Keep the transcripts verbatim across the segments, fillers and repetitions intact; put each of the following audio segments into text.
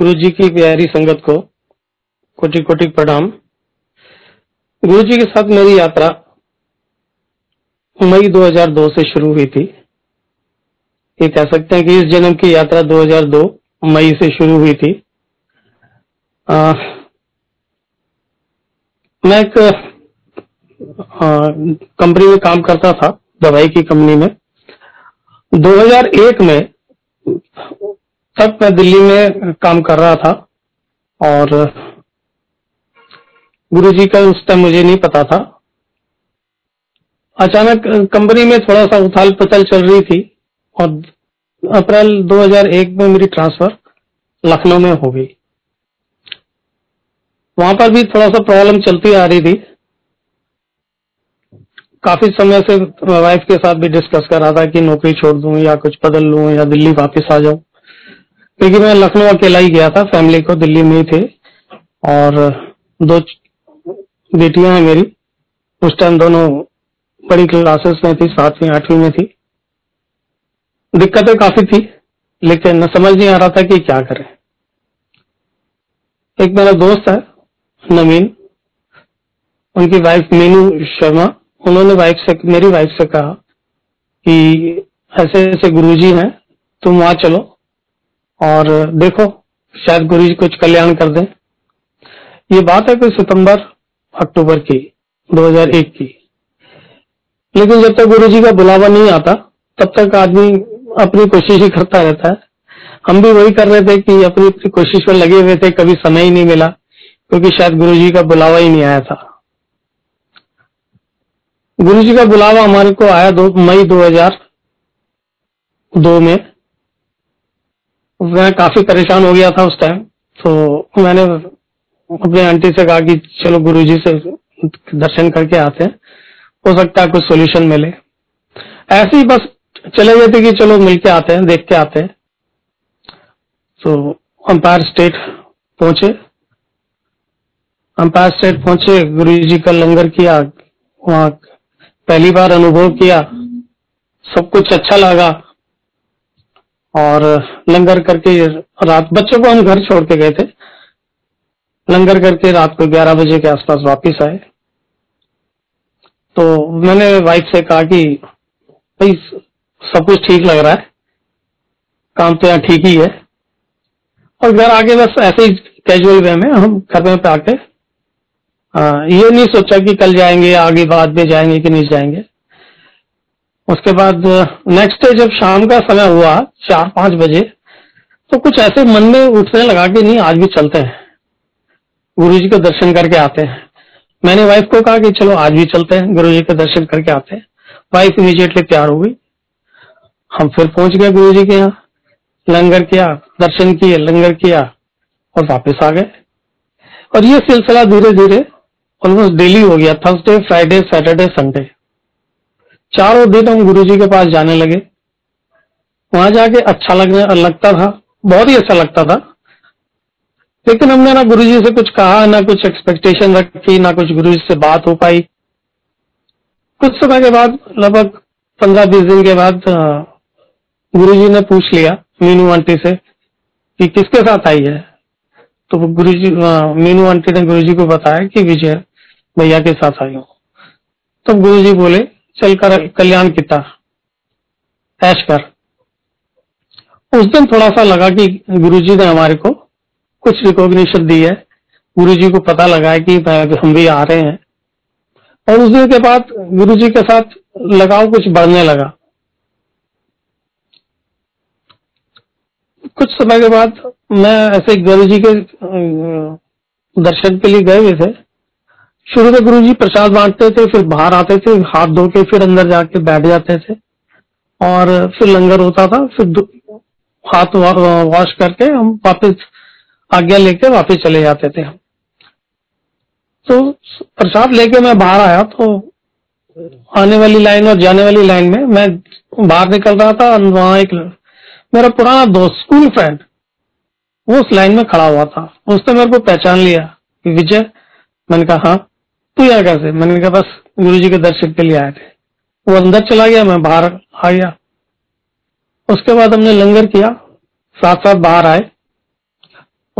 गुरुजी की प्यारी संगत को कोटि कोटि प्रणाम। गुरुजी के साथ मेरी यात्रा मई दो हज़ार दो से शुरू हुई थी। ये कह सकते हैं कि इस जन्म की यात्रा दो हज़ार दो मई से शुरू हुई थी। आ, मैं एक कंपनी में काम करता था, दवाई की कंपनी में। दो हज़ार एक में तक मैं दिल्ली में काम कर रहा था और गुरुजी का उस टाइम मुझे नहीं पता था। अचानक कंपनी में थोड़ा सा उथल पुथल चल रही थी और अप्रैल दो हज़ार एक में मेरी ट्रांसफर लखनऊ में हो गई। वहां पर भी थोड़ा सा प्रॉब्लम चलती आ रही थी। काफी समय से वाइफ के साथ भी डिस्कस कर रहा था कि नौकरी छोड़ दूं या कुछ बदल लूं या दिल्ली वापस आ जाऊं, क्योंकि मैं लखनऊ अकेला ही गया था, फैमिली को दिल्ली में ही थे और दो बेटियां हैं मेरी। उस टाइम दोनों बड़ी क्लासेस में थी, सातवीं आठवीं में थी। दिक्कतें काफी थी लेकिन समझ नहीं आ रहा था कि क्या करें। एक मेरा दोस्त है नवीन, उनकी वाइफ मीनू शर्मा, उन्होंने वाइफ से मेरी वाइफ से कहा कि ऐसे ऐसे गुरुजी हैं, तुम वहां चलो और देखो शायद गुरुजी कुछ कल्याण कर दें। ये बात है कोई सितंबर अक्टूबर की दो हज़ार एक की। लेकिन जब तक गुरुजी का बुलावा नहीं आता तब तक आदमी अपनी कोशिश ही करता रहता है। हम भी वही कर रहे थे कि अपनी अपनी कोशिश में लगे हुए थे, कभी समय ही नहीं मिला क्योंकि शायद गुरुजी का बुलावा ही नहीं आया था। गुरुजी का बुलावा हमारे को आया मई दो हज़ार दो में। मैं काफी परेशान हो गया था उस टाइम, तो मैंने अपने आंटी से कहा कि चलो गुरुजी से दर्शन करके आते हैं, हो सकता है कुछ सोल्यूशन मिले। ऐसे ही बस चले गए थे कि चलो मिलके आते हैं, देख के आते हैं। तो एम्पायर स्टेट पहुंचे। एम्पायर स्टेट पहुंचे, गुरुजी का लंगर किया, वहां पहली बार अनुभव किया, सब कुछ अच्छा लगा। और लंगर करके रात, बच्चों को हम घर छोड़ के गए थे, लंगर करके रात को ग्यारह बजे के आसपास वापस आए। तो मैंने वाइफ से कहा कि भाई सब कुछ ठीक लग रहा है, काम तो यहाँ ठीक ही है। और घर आके बस ऐसे ही कैजुअल वे में हम घर में आके ये नहीं सोचा कि कल जाएंगे, आगे बाद में जाएंगे कि नहीं जाएंगे। उसके बाद नेक्स्ट डे जब शाम का समय हुआ चार पांच बजे, तो कुछ ऐसे मन में उठने लगा कि नहीं आज भी चलते हैं, गुरुजी के दर्शन करके आते हैं। मैंने वाइफ को कहा कि चलो आज भी चलते हैं, गुरुजी के दर्शन करके आते हैं। वाइफ इमीडिएटली तैयार हो गई। हम फिर पहुंच गए गुरुजी के यहाँ, लंगर किया, दर्शन किए, लंगर किया और वापस आ गए। और ये सिलसिला धीरे धीरे ऑलमोस्ट डेली हो गया। थर्सडे, फ्राइडे, सैटरडे, संडे, चारों दिन हम गुरुजी के पास जाने लगे। वहां जाके अच्छा लगने लगता था, बहुत ही अच्छा लगता था। लेकिन हमने ना गुरुजी से कुछ कहा, ना कुछ एक्सपेक्टेशन रखी, ना कुछ गुरुजी से बात हो पाई। कुछ समय के बाद, लगभग पंद्रह बीस दिन के बाद, गुरुजी ने पूछ लिया मीनू आंटी से कि किसके साथ आई है। तो गुरुजी, मीनू आंटी ने गुरुजी को बताया कि विजय भैया के साथ आई हूँ। तब तो गुरुजी बोले चल कर कल्याण किता, ऐश कर। उस दिन थोड़ा सा लगा कि गुरुजी ने हमारे को कुछ रिकॉग्निशन दी है, गुरुजी को पता लगा है कि हम भी आ रहे हैं। और उस दिन के बाद गुरुजी के साथ लगाव कुछ बढ़ने लगा। कुछ समय के बाद मैं ऐसे गुरुजी के दर्शन के लिए गए हुए थे। शुरू में गुरुजी प्रसाद बांटते थे, फिर बाहर आते थे, हाथ धो के फिर अंदर जाके बैठ जाते थे और फिर लंगर होता था। फिर हाथ वॉश करके हम वापस आज्ञा लेके वापस चले जाते थे। हम तो प्रसाद लेके मैं बाहर आया, तो आने वाली लाइन और जाने वाली लाइन में मैं बाहर निकल रहा था और वहां एक मेरा पुराना दोस्त, स्कूल फ्रेंड, वो उस लाइन में खड़ा हुआ था। उसने मेरे को पहचान लिया कि विजय। मैंने कहा हाँ, तू यहाँ कैसे? मैंने कहा बस गुरुजी के दर्शन के लिए आए थे। वो अंदर चला गया, मैं बाहर आ गया। उसके बाद हमने लंगर किया, साथ साथ बाहर आए।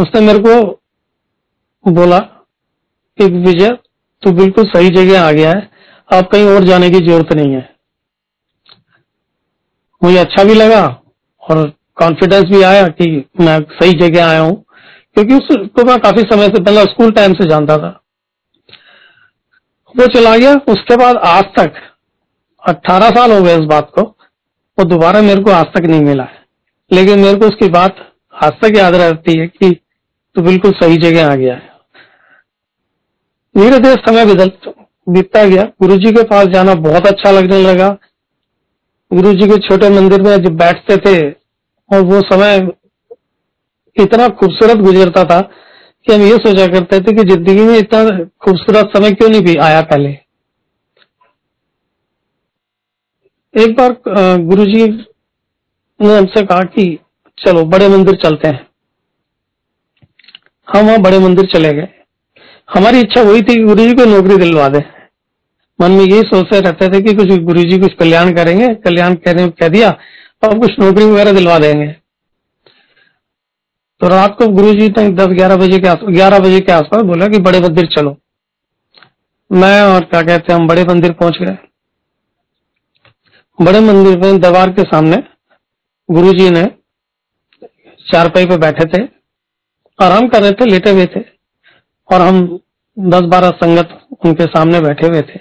उसने मेरे को बोला कि विजय तू बिल्कुल सही जगह आ गया है, आप कहीं और जाने की जरूरत नहीं है। मुझे अच्छा भी लगा और कॉन्फिडेंस भी आया कि मैं सही जगह आया हूँ, क्योंकि उसको मैं काफी समय से पहले स्कूल टाइम से जानता था। वो चला गया। उसके बाद आज तक अठारह साल हो गए इस बात को, वो दोबारा मेरे को आज तक नहीं मिला है, लेकिन मेरे को उसकी बात आज तक याद रहती है कि तू बिल्कुल सही जगह आ गया है। धीरे धीरे समय बदल बीतता गया। गुरुजी के पास जाना बहुत अच्छा लगने लगा। गुरुजी के छोटे मंदिर में जब बैठते थे, और वो समय इतना खूबसूरत गुजरता था कि हम ये सोचा करते थे कि जिंदगी में इतना खूबसूरत समय क्यों नहीं भी आया पहले। एक बार गुरुजी ने हमसे कहा कि चलो बड़े मंदिर चलते हैं। हम वहां बड़े मंदिर चले गए। हमारी इच्छा हुई थी गुरुजी को नौकरी दिलवा दे। मन में यही सोचते रहते थे कि कुछ गुरुजी कुछ कल्याण करेंगे, कल्याण कहने कह दिया और कुछ नौकरी वगैरह दिलवा देंगे। तो रात को गुरुजी ने दस ग्यारह बजे के आसपास ग्यारह बजे के आसपास बोला कि बड़े मंदिर चलो। मैं और क्या कहते हैं हम बड़े मंदिर पहुंच गए। बड़े मंदिर में दरबार के सामने गुरुजी ने चारपाई पे बैठे थे, आराम कर रहे थे, लेटे हुए थे, और हम दस बारह संगत उनके सामने बैठे हुए थे।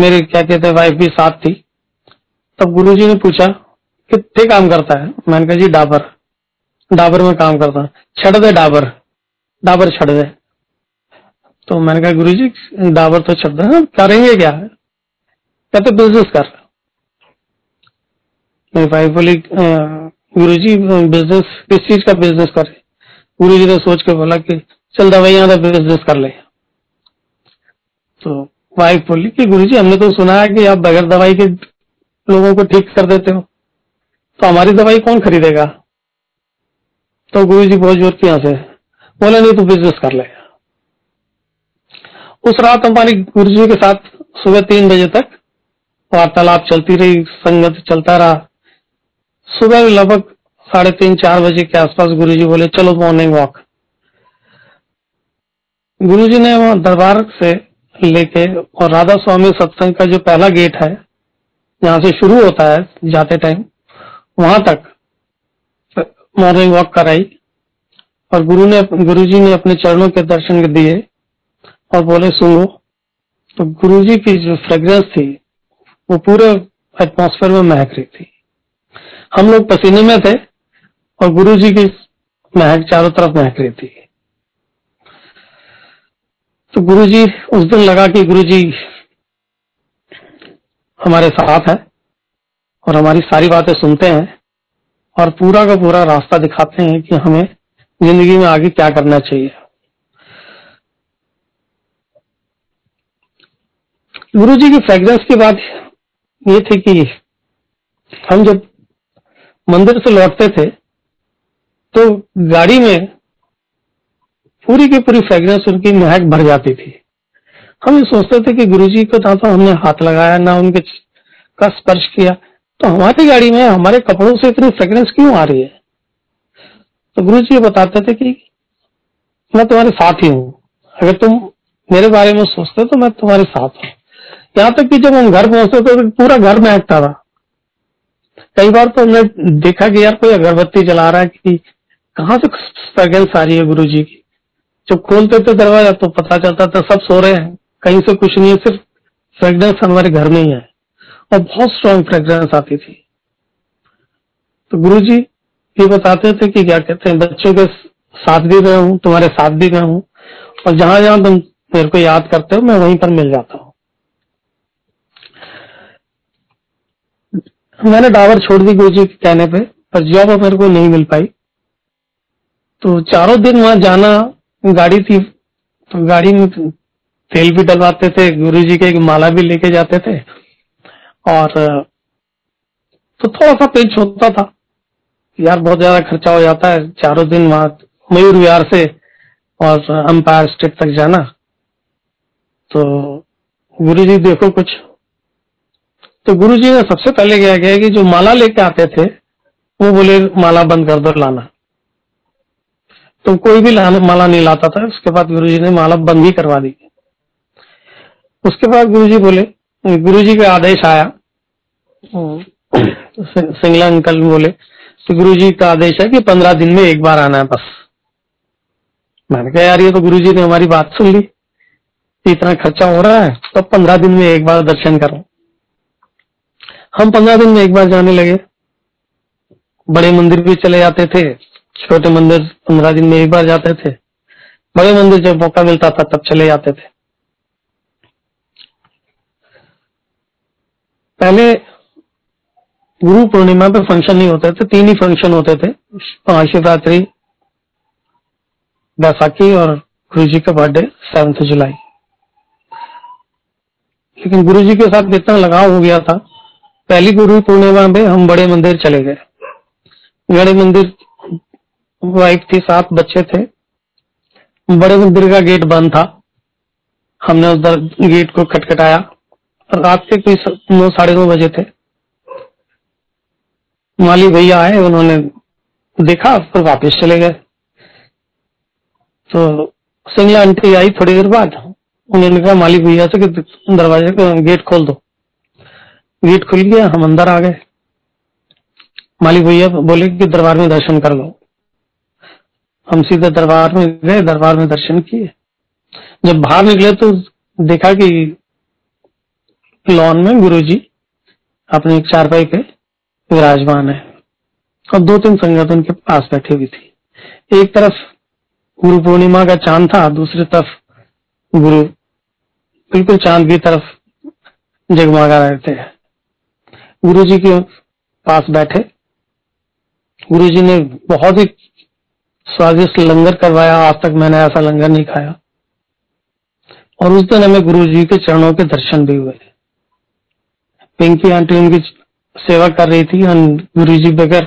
मेरे क्या कहते वाइफ भी साथ थी। तब गुरुजी ने पूछा कितने काम करता है। मैंने कहा जी डाबर डाबर में काम करता है। छड़ दे डाबर डाबर छड़ दे। तो मैंने कहा गुरुजी डाबर तो छड़ दे, करेंगे क्या। कहते बिजनेस कर। मेरी वाइफ बोली गुरुजी बिजनेस किस चीज का बिजनेस करे। गुरुजी ने सोच के बोला कि चल दवाइयां का बिजनेस कर ले। तो वाइफ बोली कि गुरुजी हमने तो सुना है कि आप बगैर दवाई के लोगों को ठीक कर देते हो, तो हमारी दवाई कौन खरीदेगा। तो गुरुजी बहुत जोर की हंसे, बोले नहीं तू बिजनेस कर ले। उस रात हमारी गुरुजी के साथ सुबह तीन बजे तक वार्तालाप चलती रही, संगत चलता रहा। सुबह लगभग साढ़े तीन चार बजे के आसपास गुरुजी बोले चलो मॉर्निंग वॉक। गुरुजी ने वहां दरबार से लेके और राधा स्वामी सत्संग का जो पहला गेट है जहां से शुरू होता है जाते टाइम, वहां तक मॉर्निंग वॉक कराई। और गुरु ने गुरुजी ने अपने चरणों के दर्शन दिए और बोले सुनो। तो गुरुजी की जो फ्रेग्रेंस थी वो पूरे एटमॉस्फेयर में महक रही थी। हम लोग पसीने में थे और गुरुजी की महक चारों तरफ महक रही थी। तो गुरुजी उस दिन लगा कि गुरुजी हमारे साथ है और हमारी सारी बातें सुनते हैं और पूरा का पूरा रास्ता दिखाते हैं कि हमें जिंदगी में आगे क्या करना चाहिए। गुरुजी की फ्रेग्रेंस की बात ये थी कि हम जब मंदिर से लौटते थे तो गाड़ी में पूरी की पूरी फ्रेग्रेंस उनकी महक भर जाती थी। हम ये सोचते थे कि गुरुजी को ना तो हमने हाथ लगाया ना उनके का स्पर्श किया, तो हमारी गाड़ी में हमारे कपड़ों से इतनी फ्रेग्रेंस क्यों आ रही है। तो गुरुजी बताते थे कि मैं तुम्हारे साथ ही हूँ, अगर तुम मेरे बारे में सोचते तो मैं तुम्हारे साथ हूँ। यहाँ तक कि जब हम घर पहुंचते थे तो पूरा घर महकता था। कई बार तो हमने देखा कि यार कोई अगरबत्ती जला रहा है कि कहाँ से फ्रेग्रेंस आ रही है गुरुजी की। जब खोलते थे दरवाजा तो पता चलता था सब सो रहे हैं, कहीं से कुछ नहीं है, सिर्फ फ्रेग्रेंस हमारे घर में ही है और बहुत स्ट्रांग फ्रेग्रेंस आती थी। तो गुरुजी ये बताते थे कि क्या कहते हैं बच्चों के साथ भी मैं हूँ, तुम्हारे साथ भी मैं हूँ, और जहां जहां तुम मेरे को याद करते हो मैं वहीं पर मिल जाता हूँ। मैंने डावर छोड़ दी गुरुजी के कहने पे, पर जॉब मेरे को नहीं मिल पाई। तो चारों दिन वहां जाना, गाड़ी थी तो गाड़ी में तेल भी डलवाते थे, गुरुजी के एक माला भी लेके जाते थे, और तो थोड़ा सा पेंच होता था यार, बहुत ज्यादा खर्चा हो जाता है चारों दिन वहां मयूर विहार से और एम्पायर स्टेट तक जाना। तो गुरुजी देखो कुछ। तो गुरुजी ने सबसे पहले क्या किया कि जो माला लेके आते थे वो बोले माला बंद कर दो लाना। तो कोई भी माला नहीं लाता था। उसके बाद गुरुजी ने माला बंद ही करवा दी। उसके बाद गुरुजी बोले, गुरुजी का आदेश आया, सिंगला अंकल बोले तो गुरुजी का आदेश है कि पंद्रह दिन में एक बार आना है बस। मैंने कहा यार ये तो गुरुजी ने हमारी बात सुन ली, इतना खर्चा हो रहा है तो पंद्रह दिन में एक बार दर्शन करो। हम पंद्रह दिन में एक बार जाने लगे, बड़े मंदिर भी चले जाते थे, छोटे मंदिर पंद्रह दिन में एक बार जाते थे, बड़े मंदिर जब मौका मिलता था तब चले जाते थे। पहले गुरु पूर्णिमा पे फंक्शन नहीं होते थे, तीन ही फंक्शन होते थे, महाशिवरात्रि, बैसाखी और गुरुजी का बर्थडे सात जुलाई। लेकिन गुरुजी के साथ इतना लगाव हो गया था, पहली गुरु पूर्णिमा में हम बड़े मंदिर चले गए। बड़े मंदिर, वाइफ थी, सात बच्चे थे। बड़े मंदिर का गेट बंद था, हमने उधर गेट को खटखटाया। रात के कोई नौ साढ़े नौ बजे थे। माली भैया आए, उन्होंने देखा फिर वापस चले गए। तो सिंगला आंटी आई थोड़ी देर बाद, उन्होंने कहा माली भैया से कि दरवाजे का गेट खोल दो। गेट खुल गया, हम अंदर आ गए। माली भैया बोले कि दरबार में दर्शन कर लो। हम सीधे दरबार में गए, दरबार में दर्शन किए। जब बाहर निकले तो देखा कि लॉन में गुरुजी अपने चारपाई पे विराजमान है और दो तीन संगत उनके पास बैठी हुई थी। एक तरफ गुरु पूर्णिमा का चांद था, दूसरी तरफ गुरु बिल्कुल चांद की तरफ जगमगा रहे थे। गुरुजी के पास बैठे, गुरुजी ने बहुत ही स्वादिष्ट लंगर करवाया, आज तक मैंने ऐसा लंगर नहीं खाया। और उस दिन हमें गुरुजी के चरणों के दर्शन भी हुए। पिंकी आंटी उनकी सेवा कर रही थी गुरुजी बगैर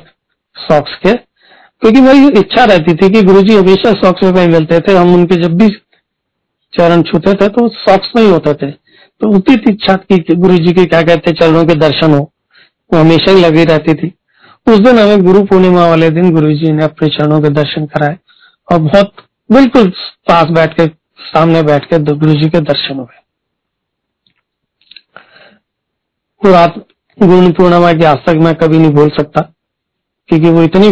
सॉक्स के, क्योंकि मेरी इच्छा रहती थी कि गुरुजी हमेशा सॉक्स में मिलते थे। हम उनके जब भी चरण छूते थे तो सॉक्स में ही होते थे। तो उतनी इच्छा की गुरुजी के क्या कहते चरणों के दर्शन हो, वो हमेशा ही लगी रहती थी। उस दिन हमें गुरु पूर्णिमा वाले दिन गुरुजी ने अपने चरणों के दर्शन कराए और बहुत बिल्कुल पास बैठ के, सामने बैठ के गुरुजी के दर्शन हुए। तो रात गुरु पूर्णिमा की आज तक मैं कभी नहीं भूल सकता, क्योंकि वो इतनी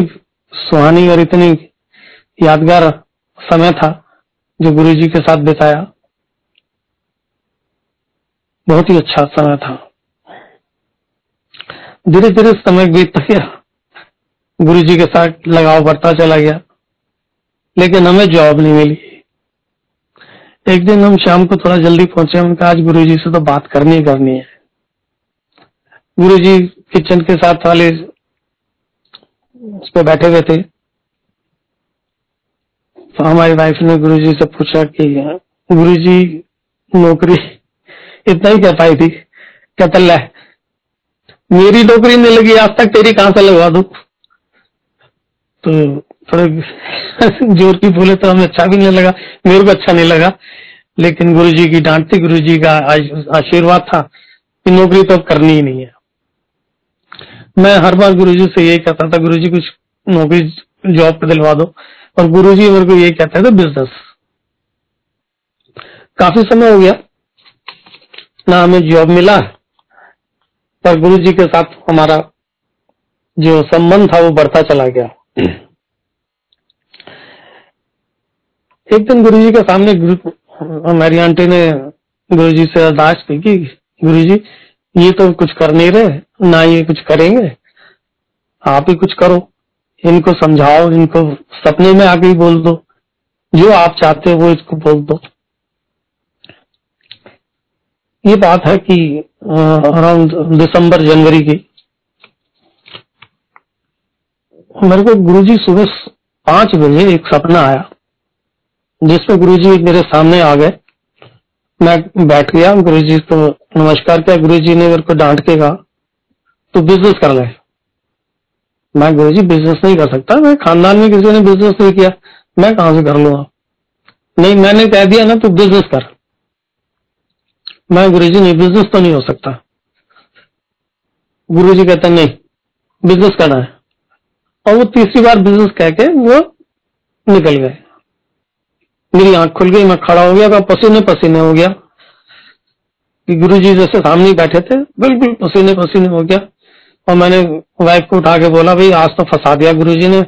सुहानी और इतनी यादगार समय था जो गुरुजी के साथ बिताया। बहुत ही अच्छा समय था। धीरे धीरे समय बीतता गया, गुरुजी के साथ लगाव बढ़ता चला गया, लेकिन हमें जॉब नहीं मिली। एक दिन हम शाम को थोड़ा जल्दी पहुंचे, हमने कहा आज गुरुजी से तो बात करनी ही करनी है। गुरुजी किचन के साथ वाले उस पर बैठे हुए थे। तो हमारी वाइफ ने गुरुजी से पूछा कि गुरुजी नौकरी, इतना ही कह पाई थी, कहता है मेरी नौकरी नहीं लगी आज तक, तेरी कहां से लगवा दू। तो थोड़े जोर की बोले तो हमें अच्छा भी नहीं लगा, मेरे को अच्छा नहीं लगा, लेकिन गुरुजी की डांट थी, गुरुजी का आशीर्वाद था कि नौकरी तो अब करनी ही नहीं है। मैं हर बार गुरुजी से यही कहता था गुरुजी कुछ नौकरी जॉब पे दिलवा दो, और गुरुजी मेरे को यही कहते थे बिजनेस। काफी समय हो गया ना हमें जॉब मिला, पर गुरुजी के साथ हमारा जो संबंध था वो बढ़ता चला गया। एक दिन गुरुजी के सामने हमारी आंटी ने गुरुजी से अरदास की कि गुरुजी ये तो कुछ कर नहीं रहे, ना ये कुछ करेंगे, आप ही कुछ करो, इनको समझाओ, इनको सपने में आके ही बोल दो जो आप चाहते हो वो इसको बोल दो। ये बात है कि अराउंड दिसंबर जनवरी की, मेरे को गुरुजी सुबह पांच बजे एक सपना आया जिसमें गुरुजी मेरे सामने आ गए। मैं बैठ गया, गुरुजी को नमस्कार किया। गुरुजी ने मेरे को डांट के कहा तू बिजनेस कर ले। मैं गुरुजी बिजनेस नहीं कर सकता, मैं खानदान में किसी ने बिजनेस नहीं किया, मैं कहां से कर लूंगा। नहीं, मैंने कह दिया ना तू बिजनेस कर। मैं गुरुजी नहीं, बिजनेस तो नहीं हो सकता। गुरुजी कहते नहीं बिजनेस करना है, और वो तीसरी बार बिजनेस कह के वो निकल गए। मेरी आंख खुल गई, मैं खड़ा हो गया, पसीने पसीने हो गया कि गुरुजी जैसे सामने बैठे थे, बिल्कुल पसीने पसीने हो गया। और मैंने वाइफ को उठा के बोला, भाई आज तो फंसा दिया गुरुजी ने,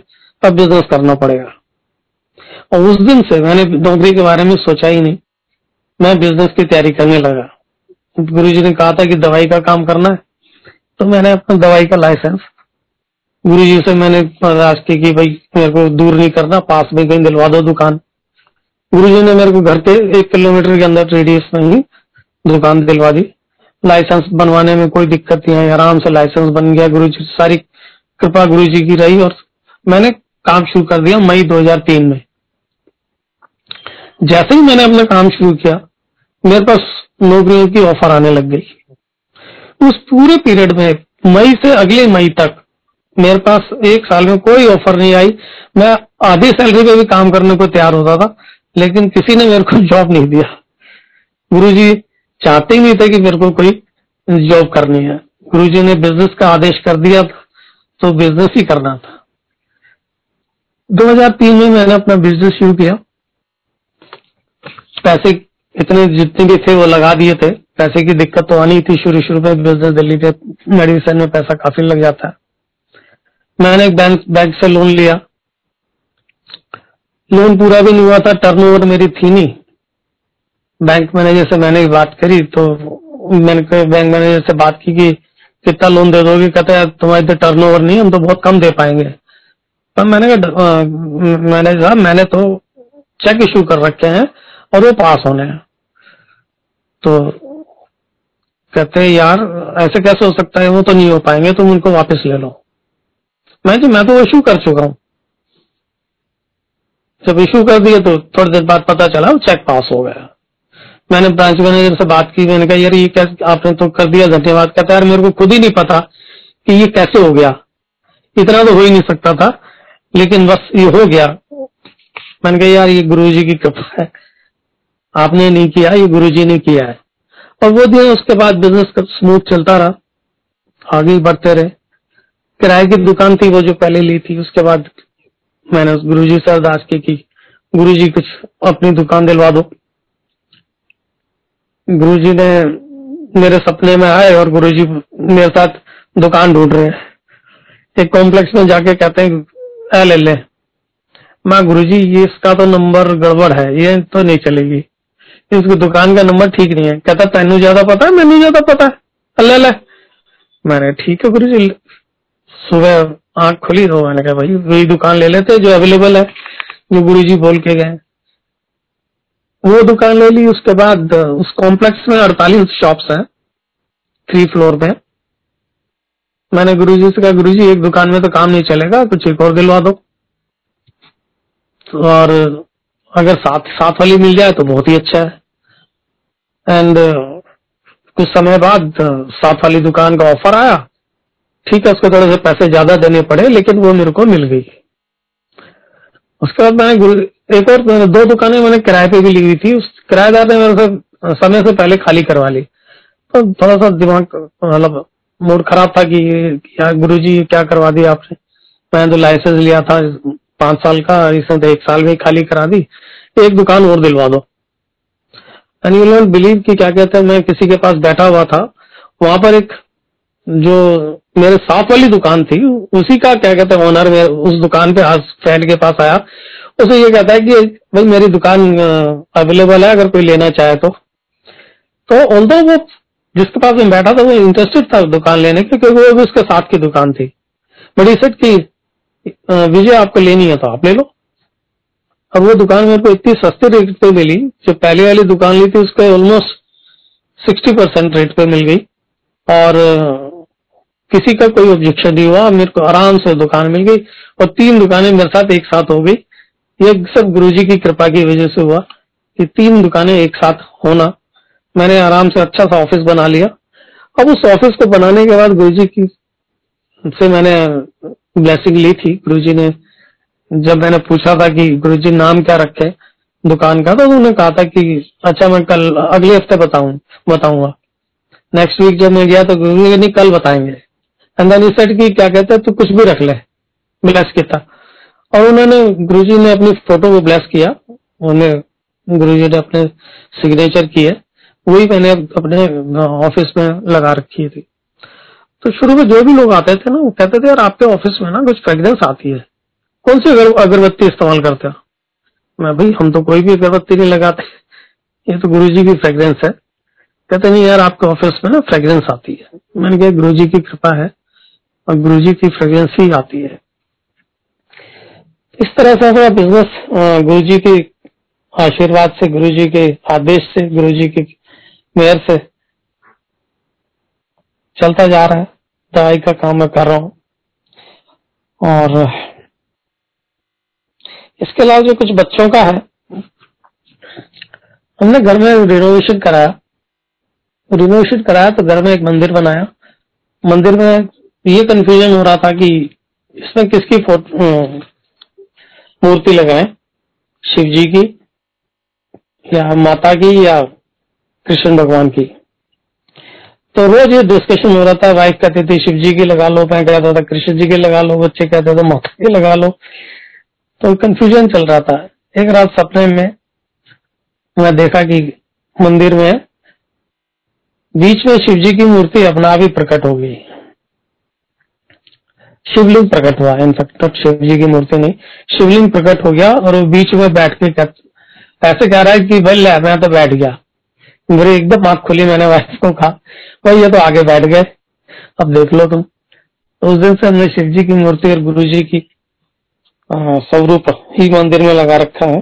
तब जबरदस्त करना पड़ेगा। और उस दिन से मैंने नौकरी के बारे में सोचा ही नहीं, मैं बिजनेस की तैयारी करने लगा। गुरुजी ने कहा था कि दवाई का काम करना है, तो मैंने अपना दवाई का लाइसेंस गुरुजी से मैंने बर्दाश्त की कि भाई मेरे को दूर नहीं करना, पास में कहीं दिलवा दो दुकान। गुरुजी ने मेरे को घर के एक किलोमीटर के अंदर रेडियस में ही दुकान दिलवा दी। लाइसेंस बनवाने में कोई दिक्कत नहीं आई, आराम से लाइसेंस बन गया। गुरुजी सारी कृपा गुरुजी की रही और मैंने काम शुरू कर दिया मई दो हजार तीन में। जैसे ही मैंने अपना काम शुरू किया, मेरे पास नौकरियों की ऑफर आने लग गई। उस पूरे पीरियड में मई से अगले मई तक मेरे पास एक साल में कोई ऑफर नहीं आई। मैं आधी सैलरी पे भी काम करने को तैयार होता था, लेकिन किसी ने मेरे को जॉब नहीं दिया। गुरुजी चाहते ही नहीं थे कि मेरे को कोई जॉब करनी है। गुरुजी ने बिजनेस का आदेश कर दिया था, तो बिजनेस ही करना था। दो हजार तीन में मैंने अपना बिजनेस शुरू किया। पैसे इतने जितने भी थे वो लगा दिए थे। पैसे की दिक्कत तो आनी थी शुरू शुरू में, बिजनेस दिल्ली पे मेडिसिन में पैसा काफी लग जाता है। मैंने एक बैंक बैंक से लोन लिया। लोन पूरा भी नहीं हुआ था, टर्नओवर मेरी थी नहीं। बैंक मैनेजर से मैंने बात करी, तो मैंने बैंक मैनेजर से बात की कि कितना लोन दे दोगे। कहते हैं तुम्हारी तो टर्नओवर नहीं, हम तो बहुत कम दे पाएंगे। पर मैंने कहा मैनेजर साहब, मैंने तो चेक इशू कर रखे हैं और वो पास होने हैं। तो कहते हैं यार ऐसे कैसे हो सकता है, वो तो नहीं हो पाएंगे, तुम उनको वापस ले लो। मैं जी मैं तो इशू कर चुका हूँ। जब इशू कर दिया तो थोड़ी देर बाद पता चला चेक पास हो गया। मैंने ब्रांच मैनेजर से बात की, मैंने कहा यार ये कैसे आपने तो कर दिया, धन्यवाद। कहता यार मेरे को खुद ही नहीं पता कि ये कैसे हो गया, इतना तो हो ही नहीं सकता था, लेकिन बस ये हो गया। मैंने कहा यार ये गुरुजी की कृपा है, आपने नहीं किया, ये गुरुजी ने किया है। और वो दिन उसके बाद बिजनेस का स्मूथ चलता रहा, आगे बढ़ते रहे। किराए की दुकान थी वो जो पहले ली थी, उसके बाद मैंने उस गुरुजी से अरदास की कि गुरुजी कुछ अपनी दुकान दिलवा दो। गुरुजी ने मेरे सपने में आए और गुरुजी मेरे साथ दुकान ढूंढ रहे हैं। एक कॉम्प्लेक्स में जाके कहते हैं ले ले। माँ गुरुजी ये इसका तो नंबर गड़बड़ है, ये तो नहीं चलेगी, इसकी दुकान का नंबर ठीक नहीं है। कहता तेनू ज्यादा पता है, मैनू ज्यादा पता है, ले ले। मैंने ठीक है गुरुजी। सुबह आंख खुली तो मैंने कहा भाई वही दुकान ले लेते जो अवेलेबल है, जो गुरुजी बोल के गए, वो दुकान ले ली। उसके बाद उस कॉम्प्लेक्स में अड़तालीस शॉप्स हैं, थ्री फ्लोर में। मैंने गुरुजी से कहा गुरुजी एक दुकान में तो काम नहीं चलेगा, कुछ एक और दिलवा दो, और अगर साथ साथ वाली मिल जाए तो बहुत ही अच्छा है। एंड कुछ समय बाद साथ वाली दुकान का ऑफर आया। ठीक है, उसको थोड़े से पैसे ज्यादा देने पड़े, लेकिन वो मेरे को मिल गई। उसके बाद मैंने एक और मैंने दो दुकानें मैंने किराए पे भी ली हुई थी। उस किराएदार ने मेरे से समय से पहले खाली करवा ली, तो थोड़ा सा दिमाग मतलब मूड खराब था कि यार गुरुजी क्या करवा दिया आपने। मैंने तो लाइसेंस लिया था पांच साल का, इसने तो एक साल में खाली करा दी, एक दुकान और दिलवा दो। एंड यू डोंट बिलीव कि क्या कहते हैं, मैं किसी के पास बैठा हुआ था, वहां पर एक जो मेरे साथ वाली दुकान थी उसी का क्या कहते हैं ओनर मेरे उस दुकान पे आज फ्रेंड के पास आया। उसे ये कहता है कि भाई मेरी दुकान अवेलेबल है, अगर कोई लेना चाहे तो। तो ऑल्दो वो जिसके पास में बैठा था वो इंटरेस्टेड था दुकान लेने के, क्योंकि वो भी उसके साथ की दुकान थी। बट ही सेड कि विजय आपको लेनी है तो आप ले लो। अब वो दुकान मेरे को इतनी सस्ते रेट पे मिली, जो पहले वाली दुकान ली थी उसके ऑलमोस्ट सिक्सटी परसेंट रेट पे मिल गई, और किसी का कोई ऑब्जेक्शन नहीं हुआ। मेरे को आराम से दुकान मिल गई और तीन दुकानें मेरे साथ एक साथ हो गई। ये सब गुरुजी की कृपा की वजह से हुआ कि तीन दुकानें एक साथ होना। मैंने आराम से अच्छा सा ऑफिस बना लिया। अब उस ऑफिस को बनाने के बाद गुरुजी की से मैंने ब्लेसिंग ली थी। गुरुजी ने जब मैंने पूछा था कि गुरुजी नाम क्या रखे दुकान का, तो उन्होंने कहा था कि अच्छा मैं कल अगले हफ्ते बताऊं बताऊंगा। नेक्स्ट वीक जब मैं गया तो गुरुजी ने कल बताएंगे। एंड देन ही सेड कि क्या कहता है तू कुछ भी रख ले, ब्लेस किया। और उन्होंने गुरुजी ने अपनी फोटो को ब्लेस किया, उन्होंने गुरुजी ने अपने सिग्नेचर किए, वही मैंने अपने ऑफिस में लगा रखी थी। तो शुरू में जो भी लोग आते थे ना वो कहते थे यार आपके ऑफिस में ना कुछ फ्रेगनेंस आती है, कौन सी अगरबत्ती इस्तेमाल करते हो? मैं भाई हम तो कोई भी अगरबत्ती नहीं लगाते, ये तो गुरुजी की फ्रेगनेंस है। कहते नहीं यार आपके ऑफिस में ना फ्रेगनेंस आती है। मैंने कहा गुरुजी की कृपा है और गुरुजी की फ्रेगनेंस ही आती है। इस तरह से बिजनेस गुरुजी के आशीर्वाद से, गुरुजी के आदेश से, गुरुजी के मेहर से चलता जा रहा है। दवाई का काम मैं कर रहा हूँ। और इसके अलावा जो कुछ बच्चों का है, हमने घर में रिनोवेशन कराया। रिनोवेशन कराया तो घर में एक मंदिर बनाया। मंदिर में ये कंफ्यूजन हो रहा था कि इसमें किसकी मूर्ति लगाएं, शिव जी की या माता की या कृष्ण भगवान की। तो रोज ये डिस्कशन हो रहा था। वाइफ कहती थी शिव जी की लगा लो, मैं कहता था कृष्ण जी की लगा लो, बच्चे कहते थे माता की लगा लो। तो कंफ्यूजन चल रहा था। एक रात सपने में मैं देखा कि मंदिर में बीच में शिव जी की मूर्ति अपना आप ही प्रकट हो गई, शिवलिंग प्रकट हुआ। इनफेक्ट तब शिव जी की मूर्ति नहीं, शिवलिंग प्रकट हो गया और वो बीच में बैठ के ऐसे कह रहा है कि भाई ले मैं तो बैठ गया। मेरी एकदम आंख खुली, मैंने वाइफ को कहा भाई ये तो आगे बैठ गए, अब देख लो तुम। तो उस दिन से हमने शिव जी की मूर्ति और गुरु जी की स्वरूप ही मंदिर में लगा रखा है।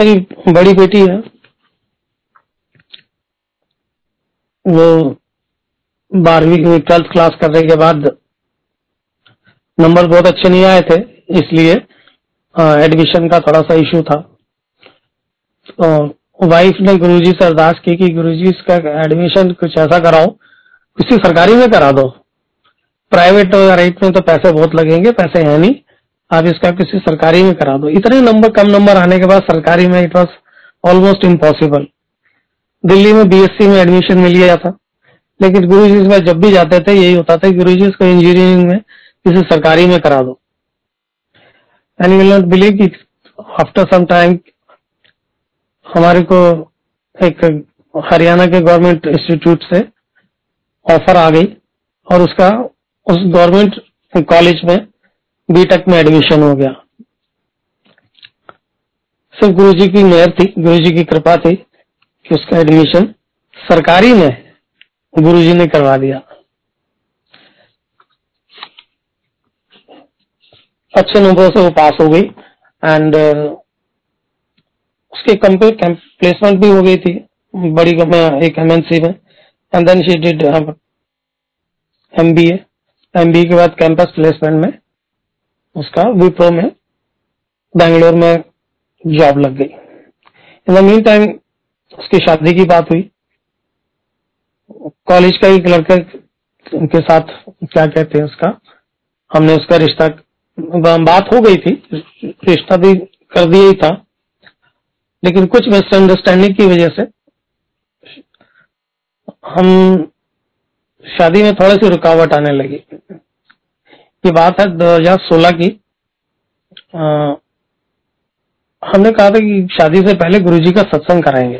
मेरी बड़ी बेटी है, वो बारहवीं की ट्वेल्थ क्लास करने के बाद नंबर बहुत अच्छे नहीं आए थे, इसलिए एडमिशन का थोड़ा सा इश्यू था। तो वाइफ ने गुरुजी से अरदास की कि गुरुजी इसका एडमिशन कुछ ऐसा कराओ, किसी सरकारी में करा दो, प्राइवेट या राइट में तो पैसे बहुत लगेंगे, पैसे हैं नहीं, आप इसका किसी सरकारी में करा दो। इतने नंबर कम नंबर आने के बाद सरकारी में it was almost impossible. Delhi में बीएससी में एडमिशन मिल गया था, लेकिन गुरुजी इसमें जब भी जाते थे यही होता था, गुरुजी इसको इंजीनियरिंग में किसी सरकारी में करा दो। And you will not believe कि आफ्टर सम टाइम हमारे को एक हरियाणा के गवर्नमेंट इंस्टीट्यूट से ऑफर आ गई और उसका उस गवर्नमेंट कॉलेज में बीटेक में एडमिशन हो गया। सिर्फ गुरुजी की मेहर थी, गुरुजी की कृपा थी कि उसका एडमिशन सरकारी में गुरुजी ने करवा दिया। अच्छे नंबरों से वो पास हो गई एंड उसके प्लेसमेंट भी हो गई थी बड़ी एक एमएनसी में। And then she did MBA. MBA के बाद कैंपस प्लेसमेंट में उसका विप्रो में बेंगलोर में जॉब लग गई। इन द मीन टाइम उसकी शादी की बात हुई। कॉलेज का एक लड़का के साथ क्या कहते हैं उसका, हमने उसका रिश्ता बात हो गई थी, रिश्ता भी कर दिया ही था, लेकिन कुछ मिसअंडरस्टैंडिंग की वजह से हम शादी में थोड़ी सी रुकावट आने लगी। ये बात है दो हज़ार सोलह की। आ, हमने कहा था कि शादी से पहले गुरुजी का सत्संग कराएंगे।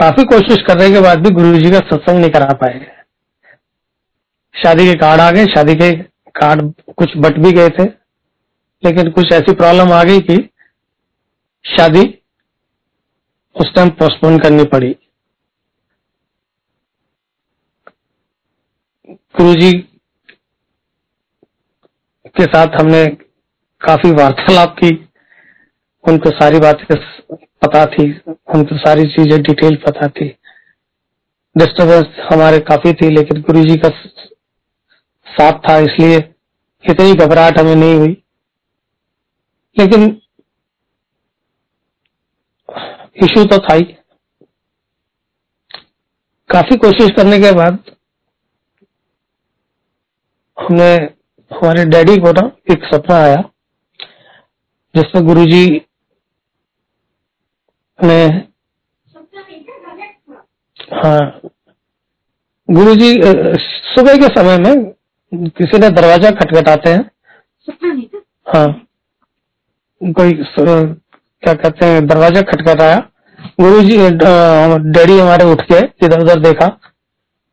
काफी कोशिश करने के बाद भी गुरुजी का सत्संग नहीं करा पाए। शादी के कार्ड आ गए, शादी के कार्ड कुछ बट भी गए थे, लेकिन कुछ ऐसी प्रॉब्लम आ गई कि शादी उस टाइम पोस्टपोन करनी पड़ी। गुरुजी के साथ हमने काफी वार्तालाप की, उनको सारी बातें पता थी, उनको सारी चीजें डिटेल पता थी। डिस्टर्बेंस हमारे काफी थी, लेकिन गुरुजी का साथ था इसलिए इतनी घबराहट हमें नहीं हुई। लेकिन इश्यू तो था ही। काफी कोशिश करने के बाद हमने हमारे डैडी को ना एक सपना आया जिसमें गुरुजी ने गुरुजी सुबह के समय में किसी ने दरवाजा खटखटाते हैं। हाँ, कोई क्या कहते हैं, दरवाजा खटखटाया। गुरुजी डैडी हमारे उठ के इधर उधर देखा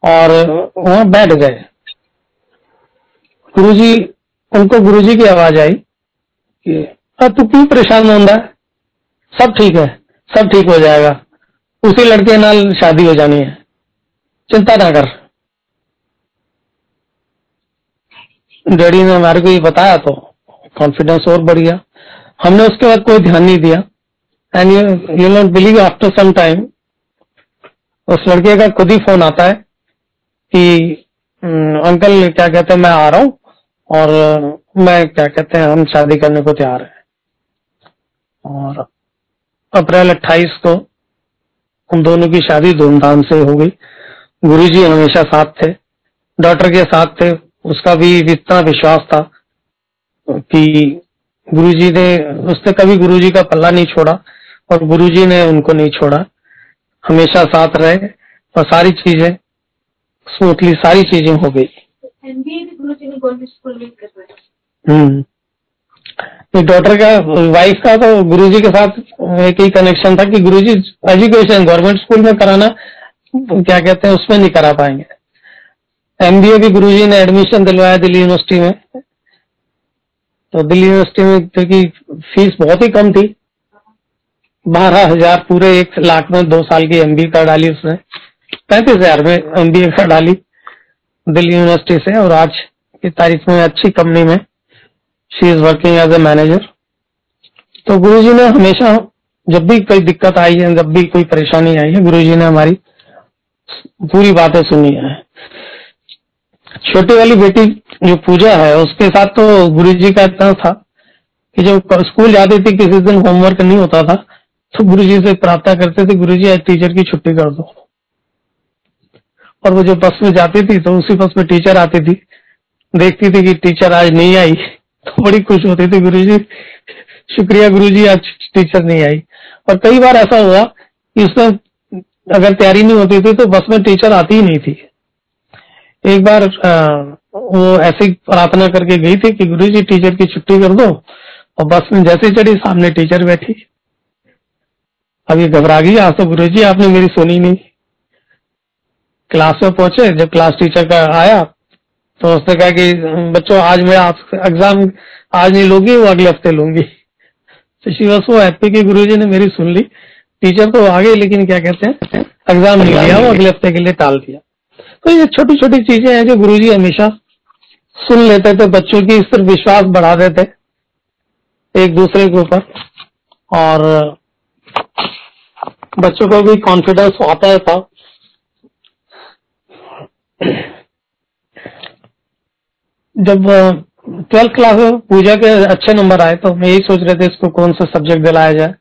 और वहाँ बैठ गए। गुरुजी, उनको गुरुजी की आवाज आई कि अब तू क्यों परेशान होंदा है, सब ठीक है, सब ठीक हो जाएगा, उसी लड़के नाल शादी हो जानी है, चिंता ना कर। डैडी ने हमारे को ये बताया तो कॉन्फिडेंस और बढ़ गया। हमने उसके बाद कोई ध्यान नहीं दिया। And you you not believe, after some time उस लड़के का खुद ही फोन आता है कि अंकल क्या कहते हैं, मैं आ रहा हूं और मैं क्या कहते हैं, हम शादी करने को तैयार हैं। और अप्रैल अट्ठाईस को उन दोनों की शादी धूमधाम से हो गई। गुरुजी हमेशा साथ थे, डॉक्टर के साथ थे। उसका भी इतना विश्वास था कि गुरुजी ने, उसने कभी गुरुजी का पल्ला नहीं छोड़ा और गुरुजी ने उनको नहीं छोड़ा, हमेशा साथ रहे और सारी चीजें स्मूथली सारी चीजें हो गई। एमबीए भी गुरुजी ने गवर्नमेंट स्कूल में करवाया। हम्म, डॉक्टर का, वाइफ का तो गुरुजी के साथ एक ही कनेक्शन था कि गुरुजी एजुकेशन गवर्नमेंट स्कूल में कराना क्या कहते हैं, उसमें नहीं करा पाएंगे। एमबीए भी गुरुजी ने एडमिशन दिलवाया दिल्ली यूनिवर्सिटी में। तो दिल्ली यूनिवर्सिटी में क्योंकि फीस बहुत ही कम थी, बारह हजार पूरे एक लाख में दो साल की एमबीए का डाली उसने, पैंतीस हजार में एमबीए का डाली दिल्ली यूनिवर्सिटी से। और आज की तारीख में अच्छी कंपनी में she is working as a manager. तो गुरुजी ने हमेशा, जब भी कोई दिक्कत आई है, जब भी कोई परेशानी आई है, गुरुजी ने हमारी पूरी बातें सुनी है। छोटी वाली बेटी जो पूजा है, उसके साथ तो गुरुजी का इतना था कि जब स्कूल जाती थी, किसी दिन होमवर्क नहीं होता था तो गुरुजी से प्रार्थना करते थे, गुरुजी आज टीचर की छुट्टी कर दो। और वो जो बस में जाती थी तो उसी बस में टीचर आती थी, देखती थी कि टीचर आज नहीं आई तो बड़ी खुश होती थी, गुरुजी शुक्रिया गुरुजी आज टीचर नहीं आई। और कई बार ऐसा हुआ कि उसमें अगर तैयारी नहीं होती थी तो बस में टीचर आती ही नहीं थी। एक बार आ, वो ऐसी प्रार्थना करके गई थी कि गुरुजी टीचर की छुट्टी कर दो, और बस में जैसे चढ़ी सामने टीचर बैठी। अब ये घबरा गई, आज तो गुरुजी आपने मेरी सुनी नहीं। क्लास में पहुंचे, जब क्लास टीचर का आया तो उसने कहा कि बच्चों आज मेरा एग्जाम आज नहीं लूंगी, वो अगले हफ्ते लूंगी। तो शी वाज सो हैप्पी कि गुरुजी ने मेरी सुन ली। टीचर तो आ गई, लेकिन क्या कहते हैं, एग्जाम नहीं लिया, वो अगले हफ्ते के लिए टाल दिया। तो ये छोटी छोटी चीजें हैं जो गुरुजी हमेशा सुन लेते थे, बच्चों की सिर्फ विश्वास बढ़ा देते एक दूसरे के ऊपर, और बच्चों को भी कॉन्फिडेंस आता था। जब ट्वेल्थ क्लास में पूजा के अच्छे नंबर आए तो हम यही सोच रहे थे इसको कौन सा सब्जेक्ट दिलाया जाए।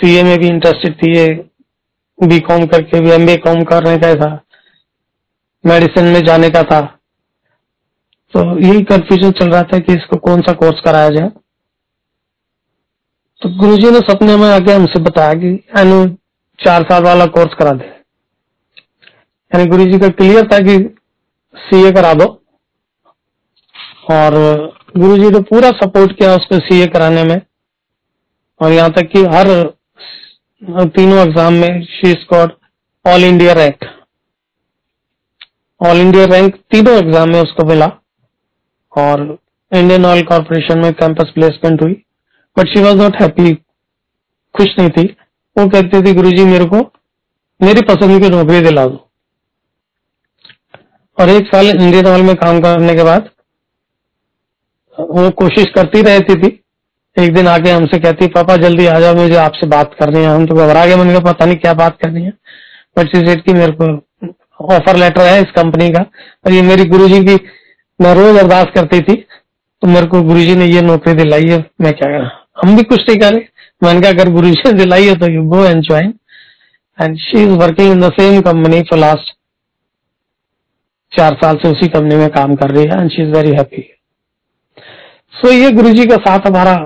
सीए में भी इंटरेस्टेड थी ये, बी.कॉम करके भी एम.ए. कॉम करने का था, मेडिसिन में जाने का था। तो यही कंफ्यूजन चल रहा था कि इसको कौन सा कोर्स कराया जाए। तो गुरुजी ने सपने में आके हमसे बताया कि अनु चार साल वाला कोर्स करा दे। यानी गुरुजी का क्लियर था कि सीए करा दो, और गुरुजी ने पूरा सपोर्ट किया उसको सीए कराने में। और यहाँ तक कि हर तीनों एग्जाम में she scored all India rank, all India rank तीनों एग्जाम में उसको मिला। और इंडियन ऑयल कॉर्पोरेशन में कैंपस प्लेसमेंट हुई, but she was not happy, खुश नहीं थी। वो कहती थी गुरुजी मेरे को मेरी पसंद की नौकरी दिला दो। और एक साल इंडियन ऑयल में काम करने के बाद वो कोशिश करती रहती थी। एक दिन आके हमसे कहती, पापा जल्दी आ जाओ, मुझे आपसे बात करनी है। हम तो घबरा गए, मैंने कहा पता नहीं क्या बात करनी है। बट शी सेड कि मेरे को ऑफर लेटर है इस कंपनी का, और ये मेरी गुरुजी की, मैं रोज अरदास करती थी तो मेरे को गुरुजी ने ये नौकरी दिलाई है, मैं क्या करा। हम भी कुछ नहीं करे, मैंने कहा अगर गुरुजी ने दिलाई है तो you go and join. And she is working in the same company for last चार साल से, उसी कंपनी में काम कर रही है, and she is very happy. So ये गुरुजी का साथ हमारा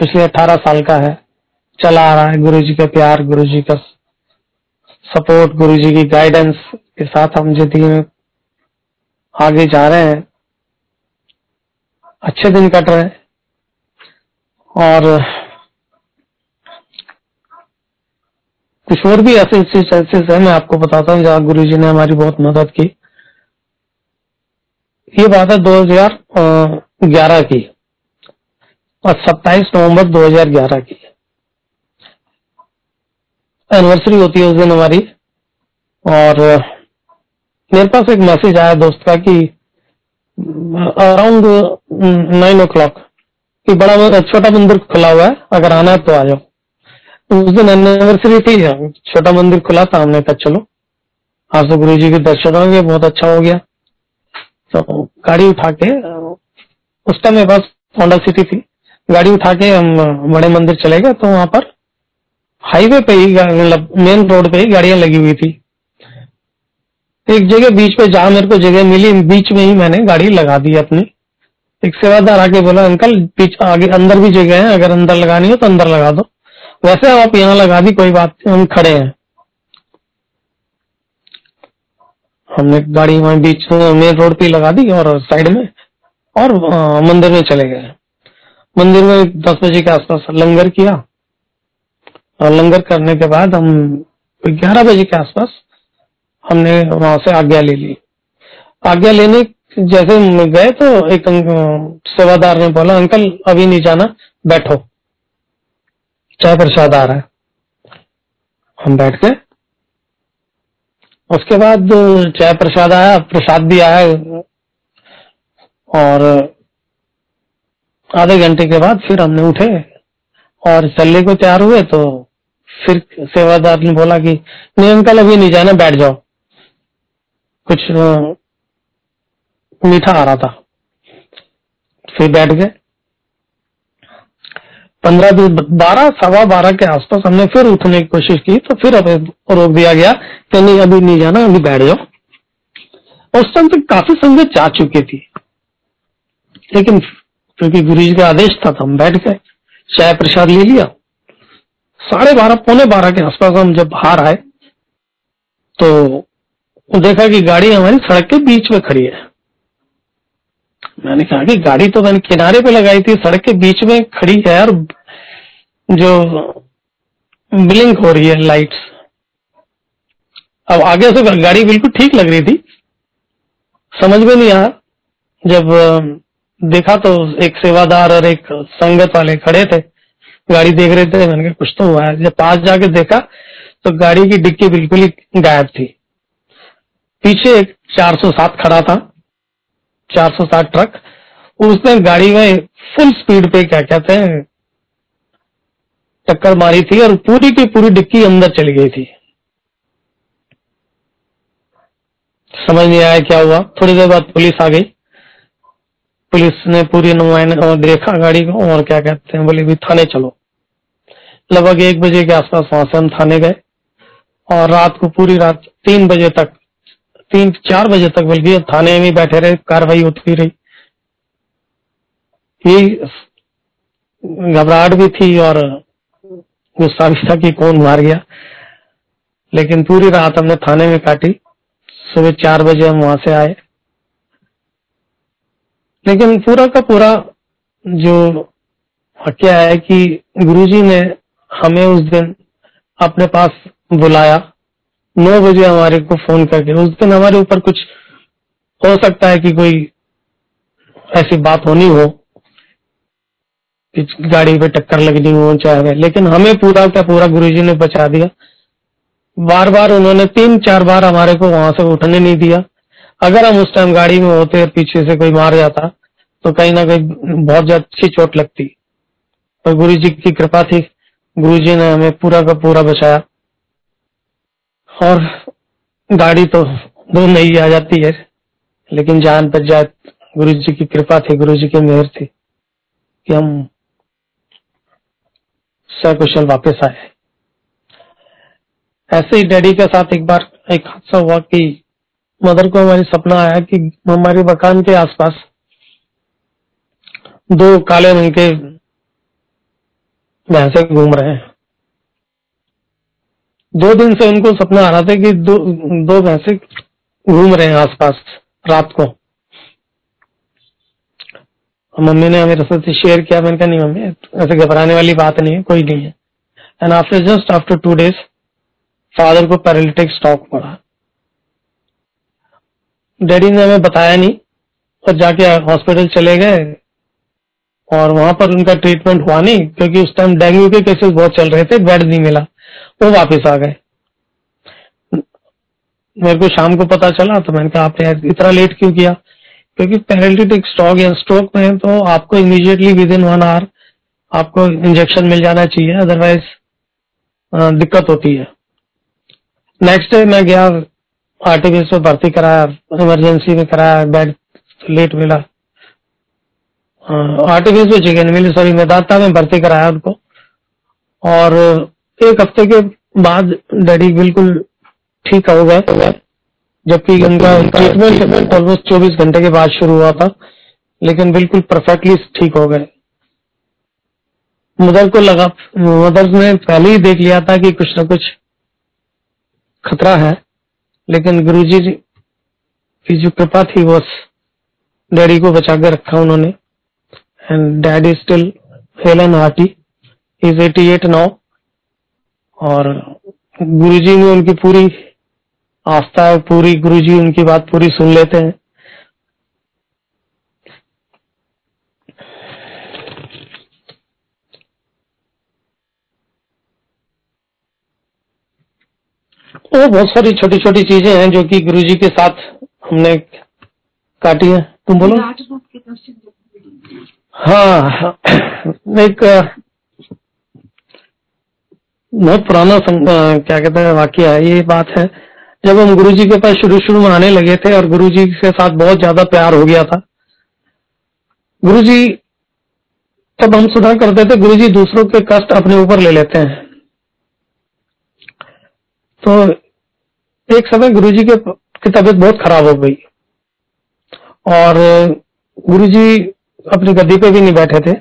पिछले अठारह साल का है, चला आ रहा है। गुरुजी का प्यार, गुरुजी का सपोर्ट, गुरुजी की गाइडेंस के साथ हम जिंदगी में आगे जा रहे हैं, अच्छे दिन कट रहे हैं। और कुछ और भी ऐसे इंस्टेंसेस हैं, मैं आपको बताता हूँ, जहाँ गुरुजी ने हमारी बहुत मदद की। ये बात है दो हज़ार ग्यारह की और सत्ताईस नवंबर दो हज़ार ग्यारह की एनिवर्सरी होती है उस दिन हमारी। और मेरे पास एक मैसेज आया दोस्त का कि अराउंड नाइन ओ क्लॉक कि बड़ा छोटा मंदिर खुला हुआ है, अगर आना है तो आ जाओ। उस दिन एनिवर्सरी थी, छोटा मंदिर खुला था, हमने कहा चलो आज तो गुरु जी के दर्शन होंगे, बहुत अच्छा हो गया। तो गाड़ी उठा के, उस टाइम मेरे पास होंडा सिटी थी, गाड़ी उठा के हम बड़े मंदिर चले गए। तो वहां पर हाईवे पे ही, मेन रोड पे ही गाड़ियां लगी हुई थी। एक जगह बीच पे जहां मेरे को जगह मिली, बीच में ही मैंने गाड़ी लगा दी अपनी। एक सेवादार आके बोला, अंकल बीच आगे अंदर भी जगह है, अगर अंदर लगानी हो तो अंदर लगा दो, वैसे आप यहाँ लगा दी, कोई बात नहीं, हम खड़े हैं। हमने गाड़ी वहां बीच मेन रोड पे लगा दी और साइड में, और आ, मंदिर में चले गए। मंदिर में दस बजे के आसपास लंगर किया, और लंगर करने के बाद हम ग्यारह बजे के आसपास हमने वहां से आज्ञा ले ली। आज्ञा लेने जैसे गए तो एक सेवादार ने बोला, अंकल अभी नहीं जाना, बैठो, चाय प्रसाद आ रहा है। हम बैठ गए। उसके बाद चाय प्रसाद आया, प्रसाद भी आया, और आधे घंटे के बाद फिर हमने उठे और चलने को तैयार हुए। तो फिर सेवादार ने बोला कि नहीं अंकल अभी नहीं जाना, बैठ जाओ, कुछ मीठा आ रहा था। फिर बैठ गए। पंद्रह दिन बारह सवा बारह के आसपास हमने फिर उठने की कोशिश की, तो फिर रोक दिया गया कि नहीं अभी नहीं जाना, अभी बैठ जाओ। उस टाइम तक काफी संगत जा चुकी थी, लेकिन क्योंकि गुरुजी का आदेश था तो हम बैठ गए, चाय प्रसाद ले लिया। साढ़े बारह पौने बारह के आसपास हम जब बाहर आए तो देखा कि गाड़ी हमारी सड़क के बीच में खड़ी है। मैंने कहा कि गाड़ी तो मैंने किनारे पे लगाई थी, सड़क के बीच में खड़ी है और जो ब्लिंक हो रही है लाइट्स। अब आगे से गाड़ी बिल्कुल ठीक लग रही थी, समझ में नहीं आया। जब देखा तो एक सेवादार और एक संगत वाले खड़े थे, गाड़ी देख रहे थे। मैंने कहा कुछ तो हुआ है। जब पास जाके देखा तो गाड़ी की डिक्की बिल्कुल ही गायब थी। पीछे एक चार सौ सात खड़ा था, चार सौ सात ट्रक। उसने गाड़ी में फुल स्पीड पे क्या कहते हैं टक्कर मारी थी और पूरी की पूरी डिक्की अंदर चली गई थी। समझ नहीं आया क्या हुआ। थोड़ी देर बाद पुलिस आ गई। पुलिस ने पूरी नुमाइंदगी देखा गाड़ी को और क्या कहते हैं बोले भी थाने चलो। लगभग एक बजे के आसपास वहां से हम थाने गए और रात को पूरी रात तीन बजे तक तीन चार बजे तक बल्कि थाने में बैठे रहे। कार्रवाई होती रही। ये घबराहट भी थी और गुस्सा भी था कि कौन मार गया। लेकिन पूरी रात हमने थाने में काटी। सुबह चार बजे हम वहां से आए। लेकिन पूरा का पूरा जो क्या है कि गुरुजी ने हमें उस दिन अपने पास बुलाया। नौ बजे हमारे को फोन करके, उस दिन हमारे ऊपर कुछ हो सकता है कि कोई ऐसी बात होनी हो कि गाड़ी पे टक्कर लगनी हो चाहे, लेकिन हमें पूरा का पूरा गुरुजी ने बचा दिया। बार बार उन्होंने तीन चार बार हमारे को वहां से उठने नहीं दिया। अगर हम उस टाइम गाड़ी में होते और पीछे से कोई मार जाता तो कहीं ना कहीं बहुत ज्यादा अच्छी चोट लगती। पर गुरुजी की कृपा थी, गुरुजी ने हमें पूरा का पूरा बचाया। और गाड़ी तो दूर नहीं आ जाती है, लेकिन जान बच जाए। गुरुजी की कृपा थी, गुरुजी की मेहर थी कि हम सकुशल वापस आए। ऐसे ही डैडी के साथ एक बार एक हादसा हुआ कि मदर को हमारी सपना आया कि हमारे मकान के आसपास दो काले रंग के भैंसे घूम रहे हैं। दो दिन से उनको सपना आ रहा था कि दो दो भैंसे घूम रहे हैं आसपास रात को। मम्मी ने मेरे साथ शेयर किया, मैंने कहा नहीं मम्मी ऐसे घबराने वाली बात नहीं है, कोई नहीं है। And after just after two days father को पैरालिटिक स्ट्रोक पड़ा। डैडी ने हमें बताया नहीं और जाके हॉस्पिटल चले गए और वहां पर उनका ट्रीटमेंट हुआ नहीं क्योंकि उस टाइम डेंगू के केसेस बहुत चल रहे थे, बेड नहीं मिला, वो वापस आ गए। मेरे को शाम को पता चला तो मैंने कहा आपने इतना लेट क्यों किया, क्योंकि पैरालिटिक स्ट्रोक या स्ट्रोक में तो आपको immediately within one hour आपको इंजेक्शन मिल जाना चाहिए, अदरवाइज दिक्कत होती है। नेक्स्ट डे मैं गया, आरटीबीएस में भर्ती कराया, इमरजेंसी में कराया, बेड लेट मिला। आरटीबीएस में जगह मिली, सॉरी मैं दाता में भर्ती कराया उनको। और एक हफ्ते के बाद डैडी बिल्कुल ठीक हो गए, जबकि उनका ट्रीटमेंट ऑलमोस्ट चौबीस घंटे के बाद शुरू हुआ था, लेकिन बिल्कुल परफेक्टली ठीक हो गए। मदर को लगा, मदर ने पहले ही देख लिया था कि कुछ ना कुछ खतरा है, लेकिन गुरुजी की जो कृपा थी वो डैडी को बचा के रखा उन्होंने। And daddy still hale and hearty, is अठासी नाउ। और गुरुजी में उनकी पूरी आस्था है, पूरी गुरुजी उनकी बात पूरी सुन लेते हैं। तो बहुत सारी छोटी छोटी चीजें हैं जो कि गुरुजी के साथ हमने काटी है। तुम बोलो। हाँ, एक बहुत पुराना क्या कहते हैं वाकया है, ये बात है जब हम गुरुजी के पास शुरू शुरू में आने लगे थे और गुरुजी के साथ बहुत ज्यादा प्यार हो गया था। गुरुजी तब हम सुधार करते थे, गुरुजी दूसरों के कष्ट अपने ऊपर ले लेते हैं। तो एक समय गुरुजी के की तबीयत बहुत खराब हो गई और गुरुजी अपनी गद्दी पे भी नहीं बैठे थे।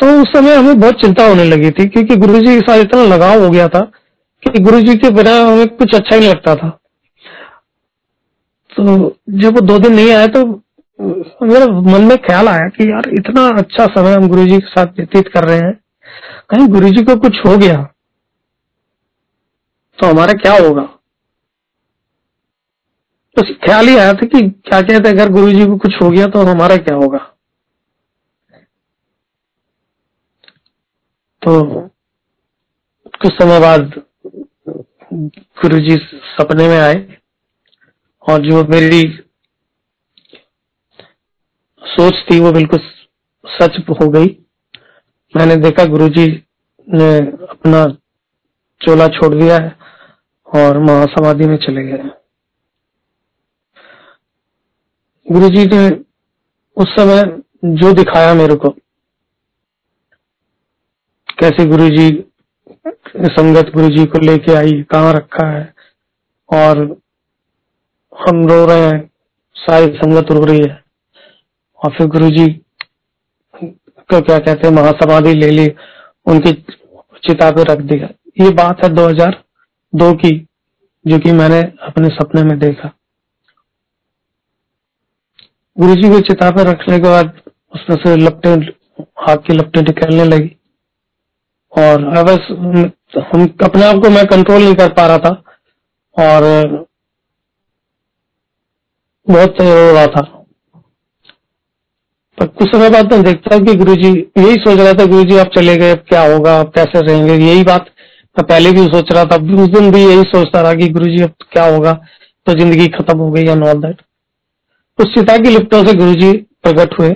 तो उस समय हमें बहुत चिंता होने लगी थी क्योंकि गुरुजी के साथ इतना लगाव हो गया था कि गुरुजी के बिना हमें कुछ अच्छा ही नहीं लगता था। तो जब वो दो दिन नहीं आए तो मेरे मन में ख्याल आया कि यार इतना अच्छा समय हम गुरुजी के साथ व्यतीत कर रहे हैं, कहीं गुरुजी को कुछ हो गया तो हमारा क्या होगा। तो ख्याल ही आया था कि क्या कहते अगर गुरुजी को कुछ हो गया तो हमारा क्या होगा। तो कुछ समय बाद गुरुजी सपने में आए और जो मेरी सोच थी वो बिल्कुल सच हो गई। मैंने देखा गुरुजी ने अपना चोला छोड़ दिया है और महासमाधि में चले गए। गुरुजी ने उस समय जो दिखाया मेरे को, कैसे गुरुजी संगत गुरुजी को लेके आई, कहाँ रखा है और हम रो रहे हैं, सारी संगत रो रही है। और फिर गुरुजी को क्या कहते हैं महासमाधि ले ली, उनकी चिता पे रख दिया। ये बात है दो हज़ार दो की, जो कि मैंने अपने सपने में देखा। गुरुजी को चिता पर रखने के बाद उसमें से लपटे, आग की लपटे निकलने लगी और बस हम अपने आप को मैं कंट्रोल नहीं कर पा रहा था और बहुत रो रहा था। पर कुछ समय बाद मैं देखता हूँ कि गुरुजी, यही सोच रहा था गुरुजी आप चले गए, क्या होगा, आप कैसे रहेंगे। यही बात मैं पहले भी सोच रहा था, उस दिन भी यही सोचता रहा कि गुरुजी अब क्या होगा, तो जिंदगी खत्म हो गई एंड ऑल दैट। उस चिता की लिपटों से गुरुजी प्रकट हुए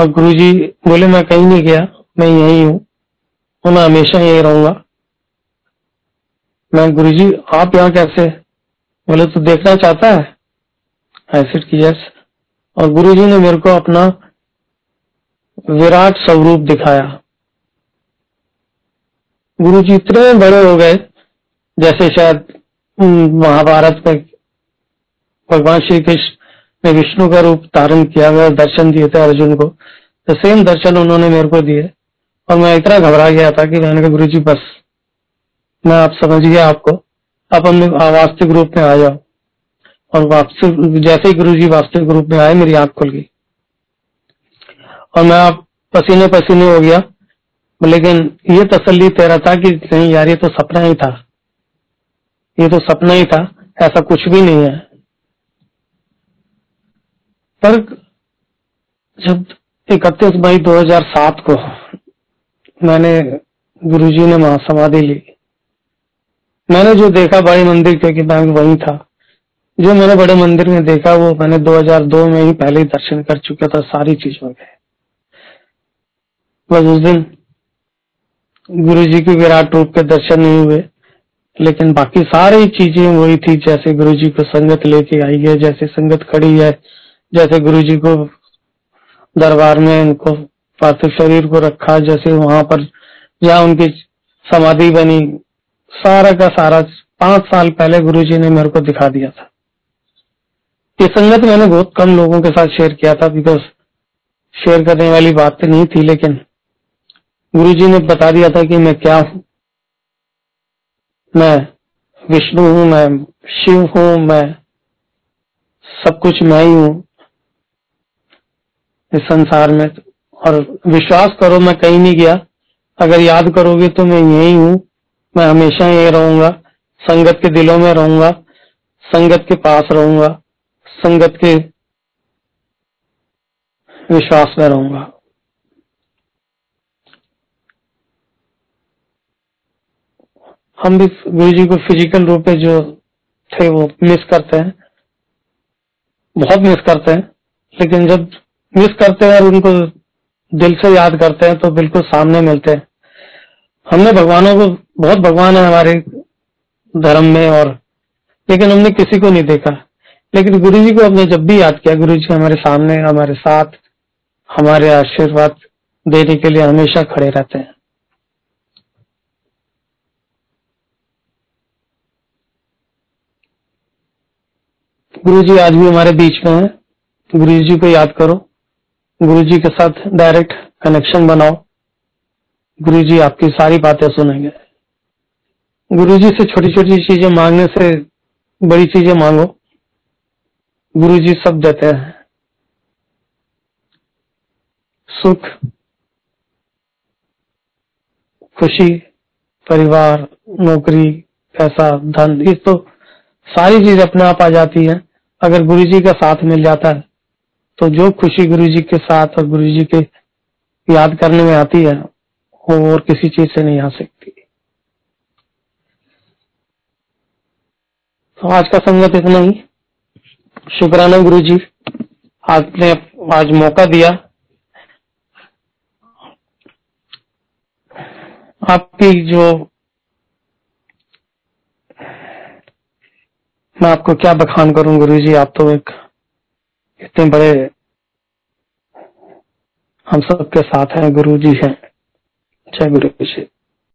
और गुरुजी बोले मैं कहीं नहीं गया, मैं यही हूँ और मैं हमेशा यही रहूंगा। मैं गुरुजी आप यहाँ कैसे, बोले तू देखना चाहता है, आई सेड कि यस। और गुरुजी ने मेरे को अपना विराट स्वरूप दिखाया। गुरुजी इतने बड़े हो गए जैसे शायद महाभारत में भगवान श्री कृष्ण ने विष्णु का रूप धारण किया हुआ दर्शन दिए थे अर्जुन को, तो सेम दर्शन उन्होंने मेरे को दिए। और मैं इतना घबरा गया था कि मैंने कहा गुरुजी बस मैं आप समझ गया आपको, आप हमने वास्तविक ग्रुप में आ जाओ। और वापसी जैसे ही गुरुजी वास्तविक ग्रुप में आए मेरी आंख खुल गई और मैं आप पसीने पसीने हो गया, लेकिन ये तसल्ली तेरा था कि नहीं यार ये तो सपना ही था, ये तो सपना ही था, ऐसा कुछ भी नहीं है। पर जब इकतीस मई दो हज़ार सात को मैंने गुरुजी ने महासमाधि ली, मैंने जो देखा बड़े मंदिर, क्योंकि मैं वहीं था, जो मैंने बड़े मंदिर में देखा वो मैंने दो हज़ार दो में ही पहले ही दर्शन कर चुका था, सारी चीजों में। बस उस दिन गुरुजी के विराट रूप के दर्शन नहीं हुए, लेकिन बाकी सारी चीजें वही थी जैसे गुरुजी को संगत लेके आई है, जैसे संगत खड़ी है, जैसे गुरुजी को दरबार में उनको पार्थिव शरीर को रखा, जैसे वहां पर जहाँ उनकी समाधि बनी, सारा का सारा पांच साल पहले गुरुजी ने मेरे को दिखा दिया था। ये संगत मैंने बहुत कम लोगों के साथ शेयर किया था, बिकॉज शेयर करने वाली बात नहीं थी, लेकिन गुरुजी ने बता दिया था कि मैं क्या हूँ, मैं विष्णु हूँ, मैं शिव हूँ, मैं सब कुछ मैं ही हूँ इस संसार में। और विश्वास करो मैं कहीं नहीं गया, अगर याद करोगे तो मैं यही हूँ, मैं हमेशा यही रहूंगा, संगत के दिलों में रहूंगा, संगत के पास रहूंगा, संगत के विश्वास में रहूंगा। हम भी गुरुजी को फिजिकल रूप में जो थे वो मिस करते हैं, बहुत मिस करते हैं, लेकिन जब मिस करते हैं और उनको दिल से याद करते हैं तो बिल्कुल सामने मिलते हैं। हमने भगवानों को, बहुत भगवान है हमारे धर्म में, और लेकिन हमने किसी को नहीं देखा, लेकिन गुरुजी को हमने जब भी याद किया, गुरुजी हमारे सामने, हमारे साथ, हमारे आशीर्वाद देने के लिए हमेशा खड़े रहते हैं। गुरुजी आज भी हमारे बीच में हैं। गुरुजी को याद करो, गुरुजी के साथ डायरेक्ट कनेक्शन बनाओ, गुरुजी आपकी सारी बातें सुनेंगे। गुरुजी से छोटी छोटी चीजें मांगने से बड़ी चीजें मांगो, गुरुजी सब देते हैं, सुख, खुशी, परिवार, नौकरी, पैसा, धन, ये तो सारी चीज अपने आप आ जाती है अगर गुरुजी का साथ मिल जाता है। तो जो खुशी गुरुजी के साथ और गुरुजी के याद करने में आती है वो और किसी चीज से नहीं आ सकती। तो आज का संगत इतना ही। शुक्राना गुरुजी, आपने आज मौका दिया, आपकी जो, मैं आपको क्या बखान करूं गुरुजी, आप तो एक इतने बड़े हम सबके साथ हैं, गुरुजी हैं। जय गुरुजी।